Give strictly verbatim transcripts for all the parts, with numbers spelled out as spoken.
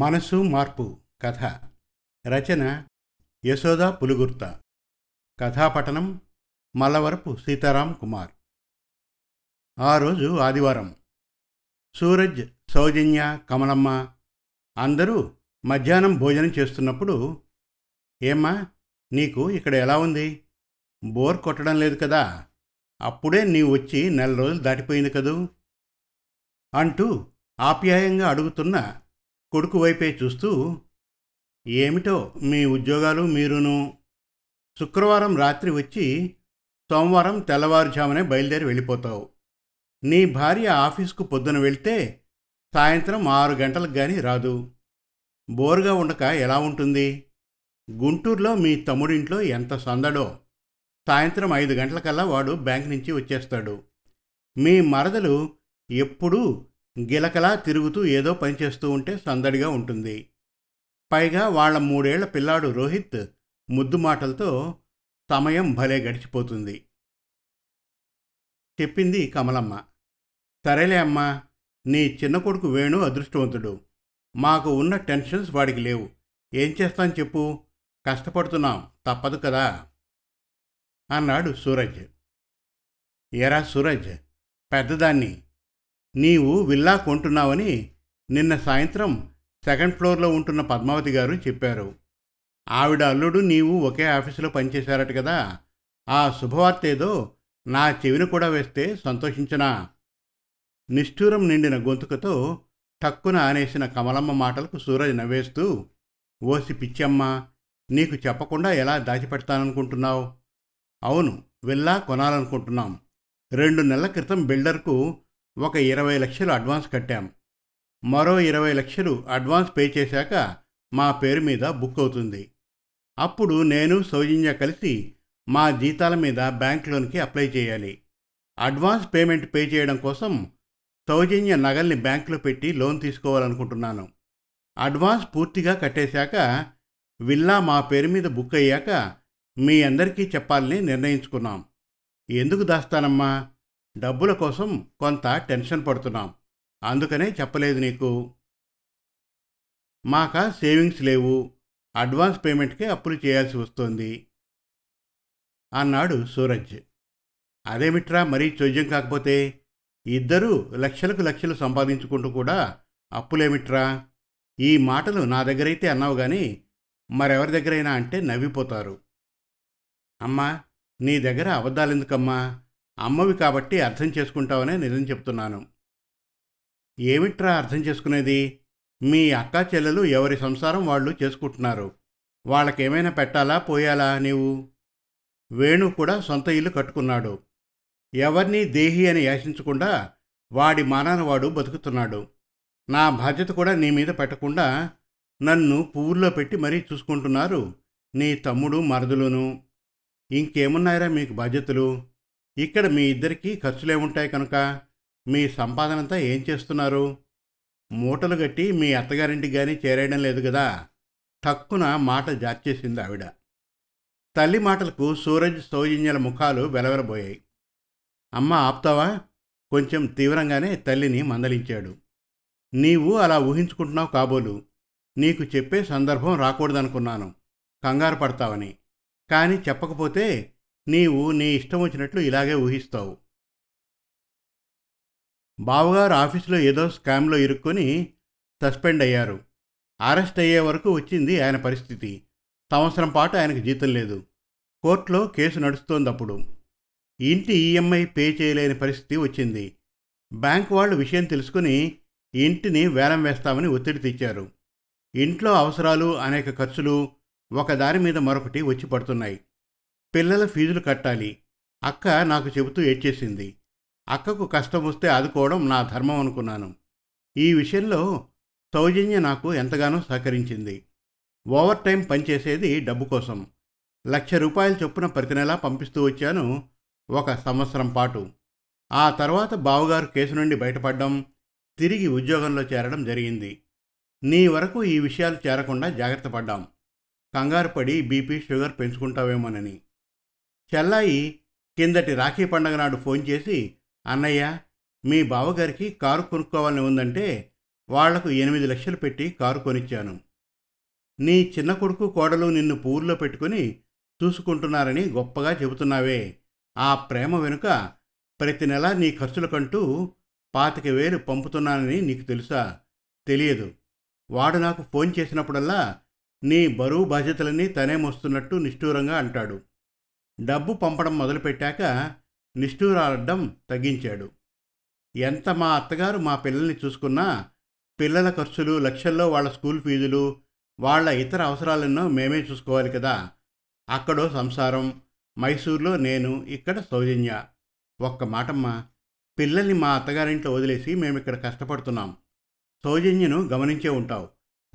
మనసు మార్పు కథ రచన యశోద పులుగుర్త. కథాపఠనం మల్లవరపు సీతారాం కుమార్. ఆ రోజు ఆదివారం. సూరజ్, సౌజన్య, కమలమ్మ అందరూ మధ్యాహ్నం భోజనం చేస్తున్నప్పుడు, ఏమ్మా నీకు ఇక్కడ ఎలా ఉంది? బోర్ కొట్టడం లేదు కదా? అప్పుడే నీవు వచ్చి నెల రోజులు దాటిపోయింది కదూ అంటూ ఆప్యాయంగా అడుగుతున్న కొడుకు వైపే చూస్తూ, ఏమిటో మీ ఉద్యోగాలు మీరును. శుక్రవారం రాత్రి వచ్చి సోమవారం తెల్లవారుజామునే బయలుదేరి వెళ్ళిపోతావు. నీ భార్య ఆఫీసుకు పొద్దున వెళ్తే సాయంత్రం ఆరు గంటలకు కానీ రాదు. బోరుగా ఉండక ఎలా ఉంటుంది? గుంటూరులో మీ తమ్ముడింట్లో ఎంత సందడో. సాయంత్రం ఐదు గంటలకల్లా వాడు బ్యాంక్ నుంచి వచ్చేస్తాడు. మీ మరదలు ఎప్పుడూ గిలకలా తిరుగుతూ ఏదో పనిచేస్తూ ఉంటే సందడిగా ఉంటుంది. పైగా వాళ్ల మూడేళ్ల పిల్లాడు రోహిత్ ముద్దు మాటలతో సమయం భలే గడిచిపోతుంది చెప్పింది కమలమ్మ. సరేలే అమ్మా, నీ చిన్న కొడుకు వేణు అదృష్టవంతుడు. మాకు ఉన్న టెన్షన్స్ వాడికి లేవు. ఏం చేస్తాను చెప్పు, కష్టపడుతున్నాం, తప్పదు కదా అన్నాడు సూరజ్. ఎరా సూరజ్, పెద్దదాన్ని నీవు విల్లా కొంటున్నావని నిన్న సాయంత్రం సెకండ్ ఫ్లోర్లో ఉంటున్న పద్మావతి గారు చెప్పారు. ఆవిడ అల్లుడు నీవు ఒకే ఆఫీసులో పనిచేశారట కదా. ఆ శుభవార్త ఏదో నా చెవిని కూడా వేస్తే సంతోషించనా? నిష్ఠూరం నిండిన గొంతుకతో టక్కున అనేసిన కమలమ్మ మాటలకు సూరజ్ నవ్వేస్తూ, ఓసి పిచ్చమ్మా, నీకు చెప్పకుండా ఎలా దాచిపెడతాననుకుంటున్నావు? అవును, విల్లా కొనాలనుకుంటున్నాం. రెండు నెలల క్రితం బిల్డర్కు ఒక ఇరవై లక్షలు అడ్వాన్స్ కట్టాం. మరో ఇరవై లక్షలు అడ్వాన్స్ పే చేశాక మా పేరు మీద బుక్ అవుతుంది. అప్పుడు నేను సౌజన్య కలిసి మా జీతాల మీద బ్యాంక్ లోన్కి అప్లై చేయాలి. అడ్వాన్స్ పేమెంట్ పే చేయడం కోసం సౌజన్య నగల్ని బ్యాంకులో పెట్టి లోన్ తీసుకోవాలనుకుంటున్నాను. అడ్వాన్స్ పూర్తిగా కట్టేశాక విల్లా మా పేరు మీద బుక్ అయ్యాక మీ అందరికీ చెప్పాలని నిర్ణయించుకున్నాం. ఎందుకు దాస్తానమ్మా, డబ్బుల కోసం కొంత టెన్షన్ పడుతున్నాం, అందుకనే చెప్పలేదు నీకు. మాకా సేవింగ్స్ లేవు, అడ్వాన్స్ పేమెంట్కే అప్పులు చేయాల్సి వస్తోంది అన్నాడు సూరజ్. అదేమిట్రా మరీ చోద్యం కాకపోతే, ఇద్దరూ లక్షలకు లక్షలు సంపాదించుకుంటూ కూడా అప్పులేమిట్రా? ఈ మాటలు నా దగ్గరైతే అన్నావు కానీ మరెవరి దగ్గరైనా అంటే నవ్విపోతారు. అమ్మా, నీ దగ్గర అబద్ధాలెందుకమ్మా? అమ్మవి కాబట్టి అర్థం చేసుకుంటావనే నిజం చెప్తున్నాను. ఏమిట్రా అర్థం చేసుకునేది? మీ అక్క చెల్లెలు ఎవరి సంసారం వాళ్ళు చేసుకుంటున్నారు. వాళ్ళకేమైనా పెట్టాలా పోయాలా నీవు? వేణు కూడా సొంత ఇల్లు కట్టుకున్నాడు. ఎవరినీ దేహి అని యాచించకుండా వాడి మానాన వాడు బతుకుతున్నాడు. నా బాధ్యత కూడా నీ మీద పెట్టకుండా నన్ను పువ్వుల్లో పెట్టి మరీ చూసుకుంటున్నారు నీ తమ్ముడు మరదులును. ఇంకేమున్నాయరా మీకు బాధ్యతలు? ఇక్కడ మీ ఇద్దరికీ ఖర్చులేముంటాయి కనుక మీ సంపాదనంతా ఏం చేస్తున్నారు? మూటలు కట్టి మీ అత్తగారింటికి కానీ చేరేయడం లేదు కదా. టక్కున మాట జాచేసింది ఆవిడ. తల్లి మాటలకు సూరజ్, సౌజన్యల ముఖాలు వెలవెలబోయాయి. అమ్మ ఆప్తావా, కొంచెం తీవ్రంగానే తల్లిని మందలించాడు. నీవు అలా ఊహించుకుంటున్నావు కాబోలు. నీకు చెప్పే సందర్భం రాకూడదనుకున్నాను కంగారు పడతావని. కానీ చెప్పకపోతే నీవు నీ ఇష్టం వచ్చినట్లు ఇలాగే ఊహిస్తావు. బావగారు ఆఫీసులో ఏదో స్కామ్లో ఇరుక్కొని సస్పెండ్ అయ్యారు. అరెస్ట్ అయ్యే వరకు వచ్చింది ఆయన పరిస్థితి. సంవత్సరం పాటు ఆయనకు జీతం లేదు. కోర్టులో కేసు నడుస్తోంది. అప్పుడు ఇంటి ఈఎంఐ పే చేయలేని పరిస్థితి వచ్చింది. బ్యాంక్ వాళ్ళు విషయం తెలుసుకుని ఇంటిని వేలం వేస్తామని ఒత్తిడి తెచ్చారు. ఇంట్లో అవసరాలు, అనేక ఖర్చులు ఒకదారి మీద మరొకటి వచ్చి పడుతున్నాయి. పిల్లల ఫీజులు కట్టాలి. అక్క నాకు చెబుతూ ఏడ్చేసింది. అక్కకు కష్టం వస్తే ఆదుకోవడం నా ధర్మం అనుకున్నాను. ఈ విషయంలో సౌజన్య నాకు ఎంతగానో సహకరించింది. ఓవర్ టైం పనిచేసేది డబ్బు కోసం. లక్ష రూపాయల చొప్పున ప్రతి నెలా పంపిస్తూ వచ్చాను ఒక సంవత్సరం పాటు. ఆ తర్వాత బావగారు కేసు నుండి బయటపడడం, తిరిగి ఉద్యోగంలో చేరడం జరిగింది. నీ వరకు ఈ విషయాలు చేరకుండా జాగ్రత్త పడ్డాం, కంగారు పడి బీపీ షుగర్ పెంచుకుంటావేమోనని. చెల్లాయి కిందటి రాఖీ పండగ నాడు ఫోన్ చేసి, అన్నయ్య మీ బావగారికి కారు కొనుక్కోవాలని ఉందంటే వాళ్లకు ఎనిమిది లక్షలు పెట్టి కారు కొనిచ్చాను. నీ చిన్న కొడుకు కోడలు నిన్ను పూర్లో పెట్టుకుని చూసుకుంటున్నారని గొప్పగా చెబుతున్నావే. ఆ ప్రేమ వెనుక ప్రతి నెల నీ ఖర్చులకంటూ పాతిక వేలు పంపుతున్నానని నీకు తెలుసా? తెలియదు. వాడు నాకు ఫోన్ చేసినప్పుడల్లా నీ బరువు బాధ్యతలన్నీ తనే మోస్తున్నట్టు నిష్ఠూరంగా అంటాడు. డబ్బు పంపడం మొదలుపెట్టాక నిష్ఠూరాడడం తగ్గించాడు. ఎంత మా అత్తగారు మా పిల్లల్ని చూసుకున్నా పిల్లల ఖర్చులు, లక్షల్లో వాళ్ళ స్కూల్ ఫీజులు, వాళ్ళ ఇతర అవసరాలను మేమే చూసుకోవాలి కదా. అక్కడో సంసారం, మైసూర్లో నేను, ఇక్కడ సౌజన్య. ఒక్క మాటమ్మా, పిల్లల్ని మా అత్తగారింట్లో వదిలేసి మేమిక్కడ కష్టపడుతున్నాం. సౌజన్యను గమనించే ఉంటావు,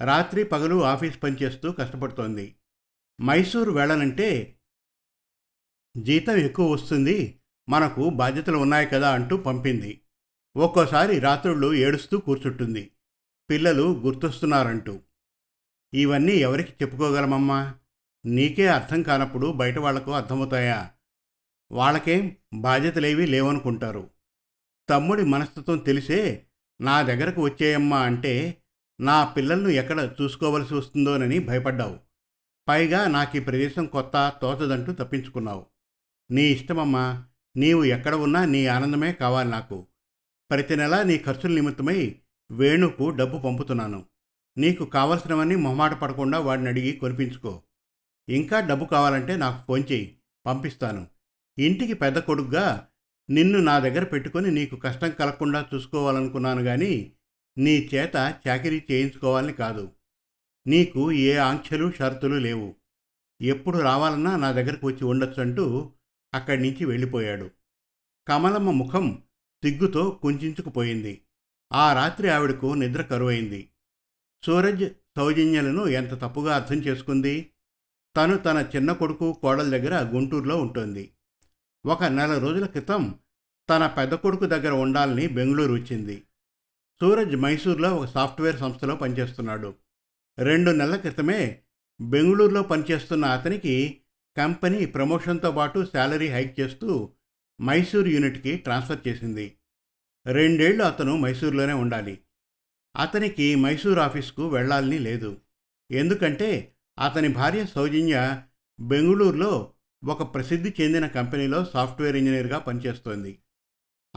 రాత్రి పగలు ఆఫీస్ పనిచేస్తూ కష్టపడుతోంది. మైసూర్ వెళ్ళనంటే జీతం ఎక్కువ వస్తుంది, మనకు బాధ్యతలు ఉన్నాయి కదా అంటూ పంపింది. ఒక్కోసారి రాత్రుళ్ళు ఏడుస్తూ కూర్చుంటుంది, పిల్లలు గుర్తొస్తున్నారంటూ. ఇవన్నీ ఎవరికి చెప్పుకోగలమమ్మా? నీకే అర్థం కానప్పుడు బయట వాళ్లకు అర్థమవుతాయా? వాళ్ళకేం బాధ్యతలేవీ లేవనుకుంటారు. తమ్ముడి మనస్తత్వం తెలిసే నా దగ్గరకు వచ్చేయమ్మా అంటే నా పిల్లలను ఎక్కడ చూసుకోవలసి వస్తుందోనని భయపడ్డావు. పైగా నాకు ఈ ప్రదేశం కొత్త, తోచదంటూ తప్పించుకున్నావు. నీ ఇష్టమమ్మా, నీవు ఎక్కడ ఉన్నా నీ ఆనందమే కావాలి నాకు. ప్రతి నెలా నీ ఖర్చుల నిమిత్తమై వేణుకు డబ్బు పంపుతున్నాను. నీకు కావలసినవన్నీ మొహమాట పడకుండా వాడిని అడిగి కొనిపించుకో. ఇంకా డబ్బు కావాలంటే నాకు ఫోన్ చేయి, పంపిస్తాను. ఇంటికి పెద్ద కొడుగ్గా నిన్ను నా దగ్గర పెట్టుకొని నీకు కష్టం కలగకుండా చూసుకోవాలనుకున్నాను కానీ నీ చేత చాకిరీ చేయించుకోవాలని కాదు. నీకు ఏ ఆంక్షలు షరతులు లేవు, ఎప్పుడు రావాలన్నా నా దగ్గరకు వచ్చి ఉండొచ్చు అంటూ అక్కడి నుంచి వెళ్ళిపోయాడు. కమలమ్మ ముఖం సిగ్గుతో కుంచుకుపోయింది. ఆ రాత్రి ఆవిడకు నిద్ర కరువైంది. సూరజ్ సౌజన్యలను ఎంత తప్పుగా అర్థం చేసుకుంది. తను తన చిన్న కొడుకు కోడల దగ్గర గుంటూరులో ఉంటుంది. ఒక నెల రోజుల క్రితం తన పెద్ద కొడుకు దగ్గర ఉండాలని బెంగళూరు వచ్చింది. సూరజ్ మైసూర్లో ఒక సాఫ్ట్వేర్ సంస్థలో పనిచేస్తున్నాడు. రెండు నెలల క్రితమే బెంగళూరులో పనిచేస్తున్న అతనికి కంపెనీ ప్రమోషన్తో పాటు శాలరీ హైక్ చేస్తూ మైసూర్ యూనిట్కి ట్రాన్స్ఫర్ చేసింది. రెండేళ్లు అతను మైసూర్లోనే ఉండాలి. అతనికి మైసూర్ ఆఫీస్కు వెళ్లాలని లేదు. ఎందుకంటే అతని భార్య సౌజన్య బెంగళూరులో ఒక ప్రసిద్ధి చెందిన కంపెనీలో సాఫ్ట్వేర్ ఇంజనీర్గా పనిచేస్తోంది.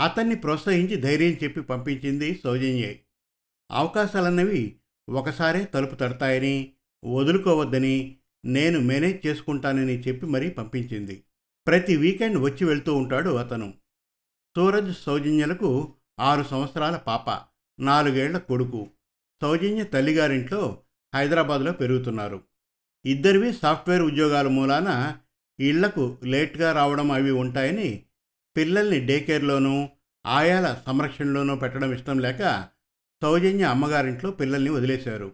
అతన్ని ప్రోత్సహించి ధైర్యం చెప్పి పంపించింది సౌజన్యే. అవకాశాలన్నవి ఒకసారే తలుపు తడతాయని, వదులుకోవద్దని, నేను మేనేజ్ చేసుకుంటానని చెప్పి మరీ పంపించింది. ప్రతి వీకెండ్ వచ్చి వెళ్తూ ఉంటాడు అతను. సూరజ్ సౌజన్యలకు ఆరు సంవత్సరాల పాప, నాలుగేళ్ల కొడుకు. సౌజన్య తల్లిగారింట్లో హైదరాబాద్లో పెరుగుతున్నారు. ఇద్దరివి సాఫ్ట్వేర్ ఉద్యోగాల మూలాన ఇళ్లకు లేట్గా రావడం అవి ఉంటాయని పిల్లల్ని డే కేర్లోనూ ఆయాల సంరక్షణలోనూ పెట్టడం ఇష్టం లేక సౌజన్య అమ్మగారింట్లో పిల్లల్ని వదిలేశారు.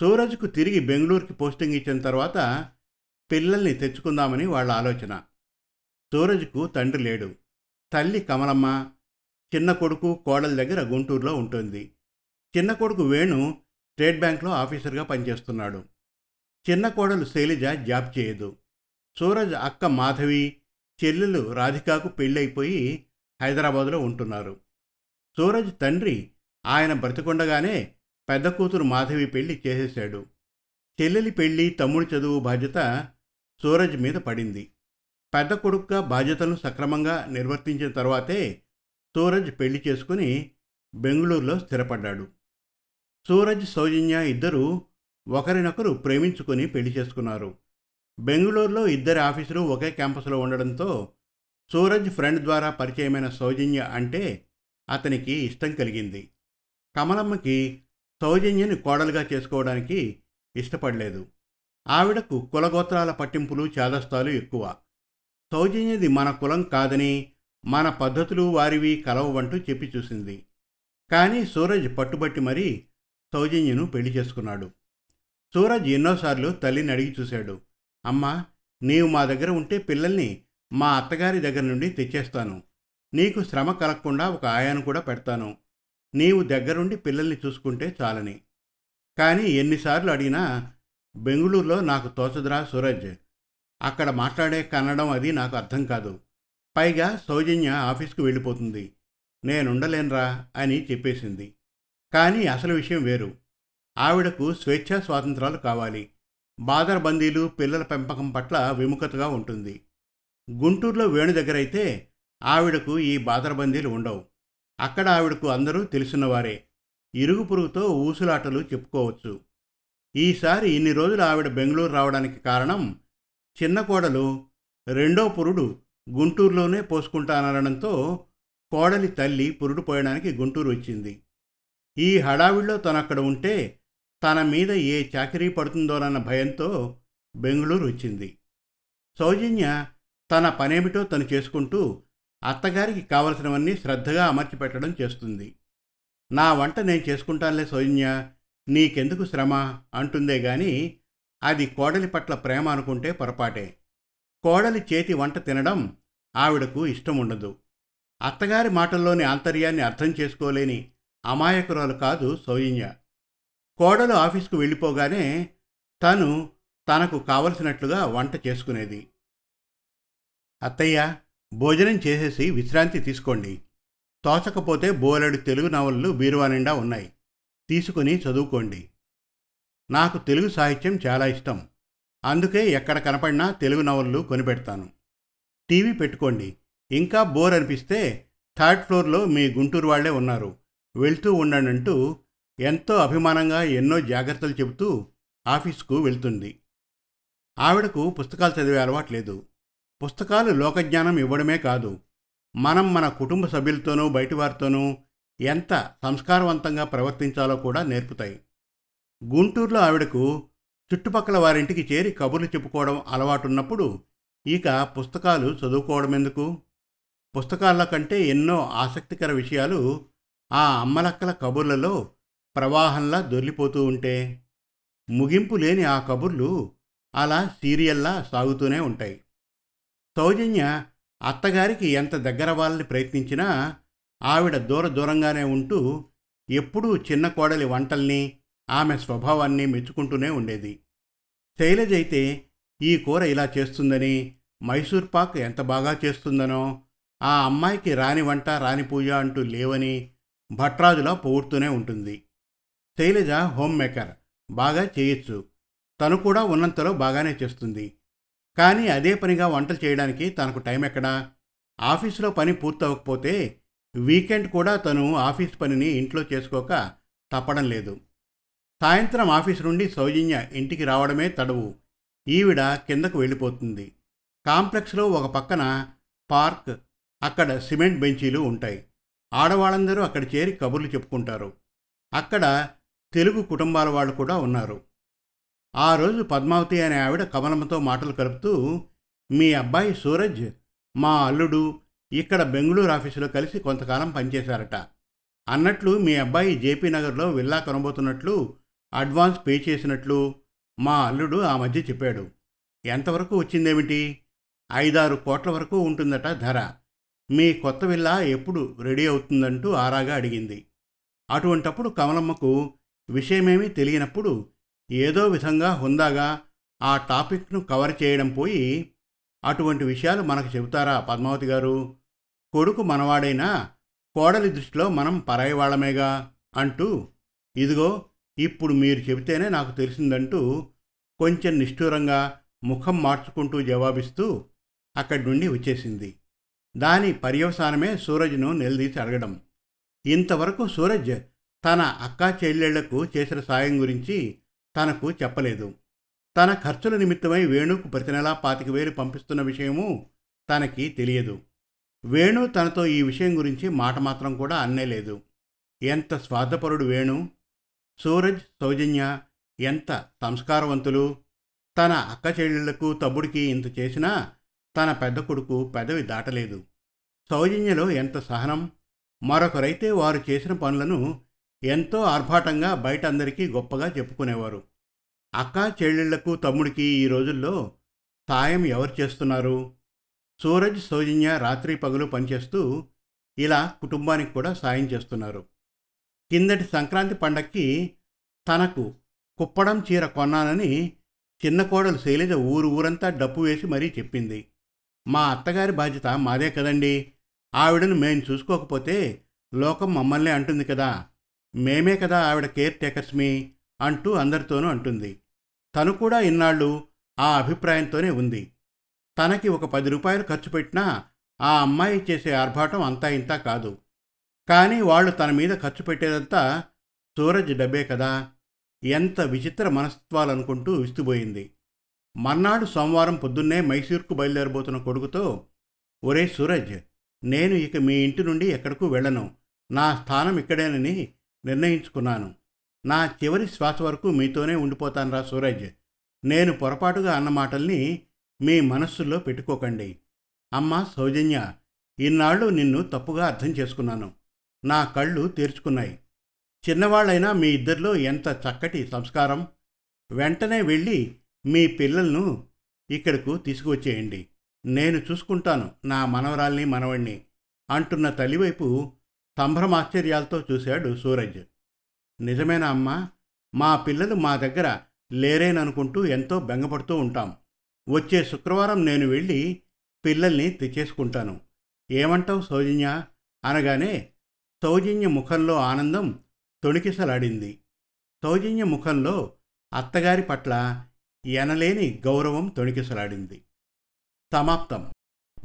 సూరజ్కు తిరిగి బెంగళూరుకి పోస్టింగ్ ఇచ్చిన తర్వాత పిల్లల్ని తెచ్చుకుందామని వాళ్ళ ఆలోచన. సూరజ్కు తండ్రి లేడు. తల్లి కమలమ్మ చిన్న కొడుకు కోడల దగ్గర గుంటూరులో ఉంటుంది. చిన్న కొడుకు వేణు స్టేట్ బ్యాంక్లో ఆఫీసర్గా పనిచేస్తున్నాడు. చిన్న కోడలు శైలజ జాబ్ చేయదు. సూరజ్ అక్క మాధవి, చెల్లెలు రాధికాకు పెళ్ళైపోయి హైదరాబాదులో ఉంటున్నారు. సూరజ్ తండ్రి ఆయన బ్రతికుండగానే పెద్ద కూతురు మాధవి పెళ్లి చేసేశాడు. చెల్లెలి పెళ్లి, తమ్ముడి చదువు బాధ్యత సూరజ్ మీద పడింది. పెద్ద కొడుకుగా బాధ్యతలను సక్రమంగా నిర్వర్తించిన తర్వాతే సూరజ్ పెళ్లి చేసుకుని బెంగళూరులో స్థిరపడ్డాడు. సూరజ్ సౌజన్య ఇద్దరూ ఒకరినొకరు ప్రేమించుకొని పెళ్లి చేసుకున్నారు. బెంగళూరులో ఇద్దరి ఆఫీసులు ఒకే క్యాంపస్లో ఉండడంతో సూరజ్ ఫ్రెండ్ ద్వారా పరిచయమైన సౌజన్య అంటే అతనికి ఇష్టం కలిగింది. కమలమ్మకి సౌజన్యని కోడలుగా చేసుకోవడానికి ఇష్టపడలేదు. ఆవిడకు కులగోత్రాల పట్టింపులు, చాదస్తాలు ఎక్కువ. సౌజన్యది మన కులం కాదని, మన పద్ధతులు వారివి కలవవంటూ చెప్పి చూసింది. కానీ సూరజ్ పట్టుబట్టి మరీ సౌజన్యను పెళ్లి చేసుకున్నాడు. సూరజ్ ఎన్నోసార్లు తల్లిని అడిగి చూశాడు. అమ్మా, నీవు మా దగ్గర ఉంటే పిల్లల్ని మా అత్తగారి దగ్గర నుండి తెచ్చేస్తాను. నీకు శ్రమ కలగకుండా ఒక ఆయాను కూడా పెడతాను. నీవు దగ్గరుండి పిల్లల్ని చూసుకుంటే చాలని. కానీ ఎన్నిసార్లు అడిగినా బెంగళూరులో నాకు తోచదురా సూరజ్. అక్కడ మాట్లాడే కన్నడం అది నాకు అర్థం కాదు. పైగా సౌజన్య ఆఫీస్కు వెళ్ళిపోతుంది. నేనుండలేనురా అని చెప్పేసింది. కానీ అసలు విషయం వేరు. ఆవిడకు స్వేచ్ఛా స్వాతంత్రాలు కావాలి. బాదరబందీలు పిల్లల పెంపకం పట్ల విముఖతగా ఉంటుంది. గుంటూరులో వేణు దగ్గరైతే ఆవిడకు ఈ బాదరబందీలు ఉండవు. అక్కడ ఆవిడకు అందరూ తెలిసినవారే. ఇరుగు పొరుగుతో ఊసులాటలు చెప్పుకోవచ్చు. ఈసారి ఇన్ని రోజులు ఆవిడ బెంగళూరు రావడానికి కారణం చిన్న కోడలు రెండో పురుడు గుంటూరులోనే పోసుకుంటానడంతో కోడలి తల్లి పురుడు పోయడానికి గుంటూరు వచ్చింది. ఈ హడావిడిలో తనక్కడ ఉంటే తన మీద ఏ చాకిరీ పడుతుందోనన్న భయంతో బెంగళూరు వచ్చింది. సౌజన్య తన పనేమిటో తను చేసుకుంటూ అత్తగారికి కావలసినవన్నీ శ్రద్ధగా అమర్చిపెట్టడం చేస్తుంది. నా వంట నేను చేసుకుంటానులే సౌజన్య, నీకెందుకు శ్రమ అంటుందే గాని అది కోడలి పట్ల ప్రేమ అనుకుంటే పొరపాటే. కోడలి చేతి వంట తినడం ఆవిడకు ఇష్టం ఉండదు. అత్తగారి మాటల్లోని ఆంతర్యాన్ని అర్థం చేసుకోలేని అమాయకురాలు కాదు సౌజన్య. కోడలు ఆఫీస్కు వెళ్ళిపోగానే తను తనకు కావలసినట్లుగా వంట చేసుకునేది. అత్తయ్య, భోజనం చేసేసి విశ్రాంతి తీసుకోండి. తోచకపోతే బోలెడు తెలుగు నవళ్ళు బీరువా నిండా ఉన్నాయి, తీసుకుని చదువుకోండి. నాకు తెలుగు సాహిత్యం చాలా ఇష్టం, అందుకే ఎక్కడ కనపడినా తెలుగు నవళ్ళు కొనిపెడతాను. టీవీ పెట్టుకోండి. ఇంకా బోర్ అనిపిస్తే థర్డ్ ఫ్లోర్లో మీ గుంటూరు వాళ్లే ఉన్నారు, వెళ్తూ ఉండనంటూ ఎంతో అభిమానంగా ఎన్నో జాగ్రత్తలు చెబుతూ ఆఫీస్కు వెళ్తుంది. ఆవిడకు పుస్తకాలు చదివే అలవాట్లేదు. పుస్తకాలు లోకజ్ఞానం ఇవ్వడమే కాదు, మనం మన కుటుంబ సభ్యులతోనూ బయటివారితోనూ ఎంత సంస్కారవంతంగా ప్రవర్తించాలో కూడా నేర్పుతాయి. గుంటూరులో ఆవిడకు చుట్టుపక్కల వారింటికి చేరి కబుర్లు చెప్పుకోవడం అలవాటున్నప్పుడు ఇక పుస్తకాలు చదువుకోవడం ఎందుకు? పుస్తకాల కంటే ఎన్నో ఆసక్తికర విషయాలు ఆ అమ్మలక్కల కబుర్లలో ప్రవాహంలా దొర్లిపోతూ ఉంటే ముగింపు లేని ఆ కబుర్లు అలా సీరియల్లా సాగుతూనే ఉంటాయి. సౌజన్య అత్తగారికి ఎంత దగ్గర వాళ్ళని ప్రయత్నించినా ఆవిడ దూర దూరంగానే ఉంటూ ఎప్పుడూ చిన్న కోడలి వంటల్ని ఆమె స్వభావాన్ని మెచ్చుకుంటూనే ఉండేది. శైలజ అయితే ఈ కూర ఇలా చేస్తుందని, మైసూర్ పాక్ ఎంత బాగా చేస్తుందనో, ఆ అమ్మాయికి రాని వంట రాని పూజ అంటూ లేవని భట్రాజులా పొగుడుతూనే ఉంటుంది. శైలజ హోమ్ మేకర్, బాగా చేయొచ్చు, తను కూడా ఉన్నంతలో బాగానే చేస్తుంది. కానీ అదే పనిగా వంటలు చేయడానికి తనకు టైం ఎక్కడా? ఆఫీసులో పని పూర్తవకపోతే వీకెండ్ కూడా తను ఆఫీస్ పనిని ఇంట్లో చేసుకోక తప్పడం లేదు. సాయంత్రం ఆఫీసు నుండి సౌజన్య ఇంటికి రావడమే తడవు. ఈవిడ కిందకు వెళ్ళిపోతుంది. కాంప్లెక్స్లో ఒక పక్కన పార్క్, అక్కడ సిమెంట్ బెంచీలు ఉంటాయి. ఆడవాళ్ళందరూ అక్కడ చేరి కబుర్లు చెప్పుకుంటారు. అక్కడ తెలుగు కుటుంబాల వాళ్ళు కూడా ఉన్నారు. ఆ రోజు పద్మావతి అనే ఆవిడ కమలమ్మతో మాటలు కలుపుతూ, మీ అబ్బాయి సూరజ్, మా అల్లుడు ఇక్కడ బెంగళూరు ఆఫీసులో కలిసి కొంతకాలం పనిచేశారట. అన్నట్లు మీ అబ్బాయి జేపీ నగర్లో విల్లా కొనబోతున్నట్లు అడ్వాన్స్ పే చేసినట్లు మా అల్లుడు ఆ మధ్య చెప్పాడు. ఎంతవరకు వచ్చిందేమిటి? ఐదారు కోట్ల వరకు ఉంటుందట ధర. మీ కొత్త విల్లా ఎప్పుడు రెడీ అవుతుందంటూ ఆరాగా అడిగింది. అటువంటప్పుడు కమలమ్మకు విషయమేమీ తెలియనప్పుడు ఏదో విధంగా హుందాగా ఆ టాపిక్ను కవర్ చేయడం పోయి, అటువంటి విషయాలు మనకు చెబుతారా పద్మావతి గారు? కొడుకు మనవాడైనా కోడలి దృష్టిలో మనం పరాయి వాళ్ళమేగా అంటూ, ఇదిగో ఇప్పుడు మీరు చెబితేనే నాకు తెలిసిందంటూ కొంచెం నిష్ఠూరంగా ముఖం మార్చుకుంటూ జవాబిస్తూ అక్కడి నుండి వచ్చేసింది. దాని పర్యవసానమే సూరజ్ను నిలదీసి అడగడం. ఇంతవరకు సూరజ్ తన అక్కా చెల్లెళ్లకు చేసిన సాయం గురించి తనకు చెప్పలేదు. తన ఖర్చుల నిమిత్తమై వేణుకు ప్రతి నెలా పాతిక వేలు పంపిస్తున్న విషయము తనకి తెలియదు. వేణు తనతో ఈ విషయం గురించి మాట మాత్రం కూడా అన్నేలేదు. ఎంత స్వార్థపరుడు వేణు! సూరజ్, సౌజన్య ఎంత సంస్కారవంతులు! తన అక్క చెల్లెళ్లకు తమ్ముడికి ఇంత చేసినా తన పెద్ద కొడుకు పెదవి దాటలేదు. సౌజన్యలో ఎంత సహనం! మరొకరైతే వారు చేసిన పనులను ఎంతో ఆర్భాటంగా బయట అందరికీ గొప్పగా చెప్పుకునేవారు. అక్కా చెల్లెళ్లకు తమ్ముడికి ఈ రోజుల్లో సాయం ఎవరు చేస్తున్నారు? సూరజ్, సౌజన్య రాత్రి పగలు పనిచేస్తూ ఇలా కుటుంబానికి కూడా సాయం చేస్తున్నారు. కిందటి సంక్రాంతి పండక్కి తనకు కుప్పడం చీర కొన్నానని చిన్న కోడలు శైలజ ఊరు ఊరంతా డప్పు వేసి మరీ చెప్పింది. మా అత్తగారి బాధ్యత మాదే కదండి, ఆవిడను మేం చూసుకోకపోతే లోకం మమ్మల్నే అంటుంది కదా, మేమే కదా ఆవిడ కేర్ టేకర్స్మి అంటూ అందరితోనూ అంటుంది. తను కూడా ఇన్నాళ్ళు ఆ అభిప్రాయంతోనే ఉంది. తనకి ఒక పది రూపాయలు ఖర్చు పెట్టినా ఆ అమ్మాయి చేసే ఆర్భాటం అంతా ఇంతా కాదు. కానీ వాళ్ళు తన మీద ఖర్చు పెట్టేదంతా సూరజ్ డబ్బే కదా. ఎంత విచిత్ర మనస్తత్వాలనుకుంటూ విస్తుపోయింది. మర్నాడు సోమవారం పొద్దున్నే మైసూర్కు బయలుదేరబోతున్న కొడుకుతో, ఒరే సూరజ్, నేను ఇక మీ ఇంటి నుండి ఎక్కడకు వెళ్ళను. నా స్థానం ఇక్కడేనని నిర్ణయించుకున్నాను. నా చివరి శ్వాస వరకు మీతోనే ఉండిపోతాను రా సూరజ్. నేను పొరపాటుగా అన్న మాటల్ని మీ మనస్సుల్లో పెట్టుకోకండి. అమ్మా సౌజన్య, ఇన్నాళ్ళు నిన్ను తప్పుగా అర్థం చేసుకున్నాను. నా కళ్ళు తెరుచుకున్నాయి. చిన్నవాళ్ళైనా మీ ఇద్దరిలో ఎంత చక్కటి సంస్కారం. వెంటనే వెళ్ళి మీ పిల్లలను ఇక్కడకు తీసుకువచ్చేయండి. నేను చూసుకుంటాను నా మనవరాల్ని మనవణ్ణి అంటున్న తల్లివైపు సంభ్రమాశ్చర్యాలతో చూశాడు సూరజ్. నిజమేనా అమ్మా, మా పిల్లలు మా దగ్గర లేరేననుకుంటూ ఎంతో బెంగపడుతూ ఉంటాం. వచ్చే శుక్రవారం నేను వెళ్ళి పిల్లల్ని తెచ్చేసుకుంటాను. ఏమంటావు సౌజన్య అనగానే సౌజన్య ముఖంలో ఆనందం తొణికిసలాడింది. సౌజన్య ముఖంలో అత్తగారి పట్ల ఎనలేని గౌరవం తొణికిసలాడింది. సమాప్తం.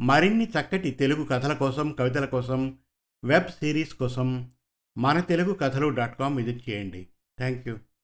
మరిన్ని చక్కటి తెలుగు కథల కోసం, కవితల కోసం, వెబ్ సిరీస్ కోసం మన తెలుగు కథలు డాట్ కామ్ విజిట్ చేయండి. Thank you.